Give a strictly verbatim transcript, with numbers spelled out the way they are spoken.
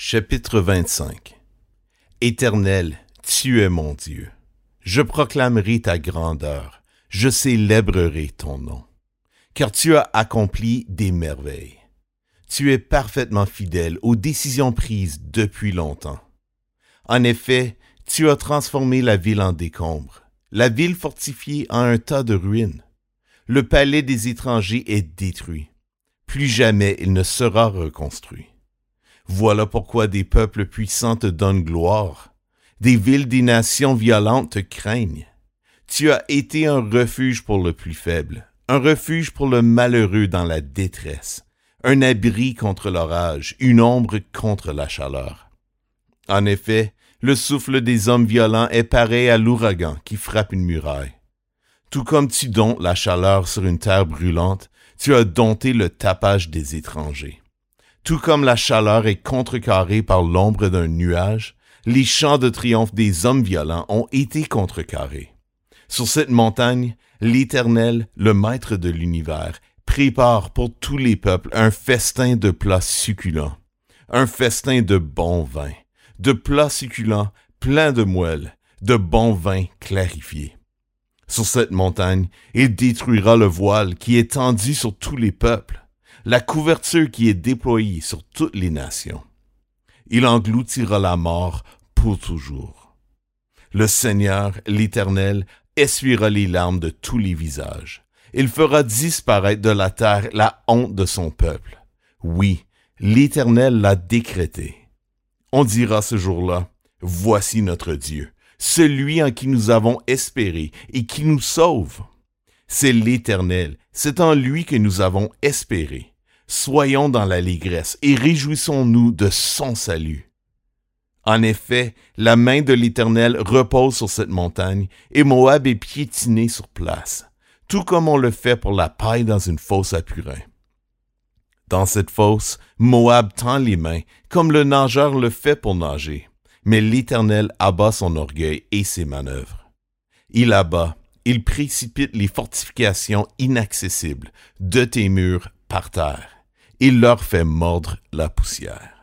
Chapitre vingt-cinq. Éternel, tu es mon Dieu. Je proclamerai ta grandeur, je célébrerai ton nom, car tu as accompli des merveilles. Tu es parfaitement fidèle aux décisions prises depuis longtemps. En effet, tu as transformé la ville en décombres, la ville fortifiée en un tas de ruines. Le palais des étrangers est détruit. Plus jamais il ne sera reconstruit. Voilà pourquoi des peuples puissants te donnent gloire. Des villes des nations violentes te craignent. Tu as été un refuge pour le plus faible, un refuge pour le malheureux dans la détresse, un abri contre l'orage, une ombre contre la chaleur. En effet, le souffle des hommes violents est pareil à l'ouragan qui frappe une muraille. Tout comme tu domptes la chaleur sur une terre brûlante, tu as dompté le tapage des étrangers. Tout comme la chaleur est contrecarrée par l'ombre d'un nuage, les chants de triomphe des hommes violents ont été contrecarrés. Sur cette montagne, l'Éternel, le Maître de l'univers, prépare pour tous les peuples un festin de plats succulents, un festin de bon vin, de plats succulents pleins de moelle, de bon vin clarifié. Sur cette montagne, il détruira le voile qui est tendu sur tous les peuples, la couverture qui est déployée sur toutes les nations. Il engloutira la mort pour toujours. Le Seigneur, l'Éternel, essuiera les larmes de tous les visages. Il fera disparaître de la terre la honte de son peuple. Oui, l'Éternel l'a décrété. On dira ce jour-là, « Voici notre Dieu, celui en qui nous avons espéré et qui nous sauve. » C'est l'Éternel, c'est en lui que nous avons espéré. Soyons dans l'allégresse et réjouissons-nous de son salut. En effet, la main de l'Éternel repose sur cette montagne et Moab est piétiné sur place, tout comme on le fait pour la paille dans une fosse à purin. Dans cette fosse, Moab tend les mains, comme le nageur le fait pour nager, mais l'Éternel abat son orgueil et ses manœuvres. Il abat. Il précipite les fortifications inaccessibles de tes murs par terre. Il leur fait mordre la poussière.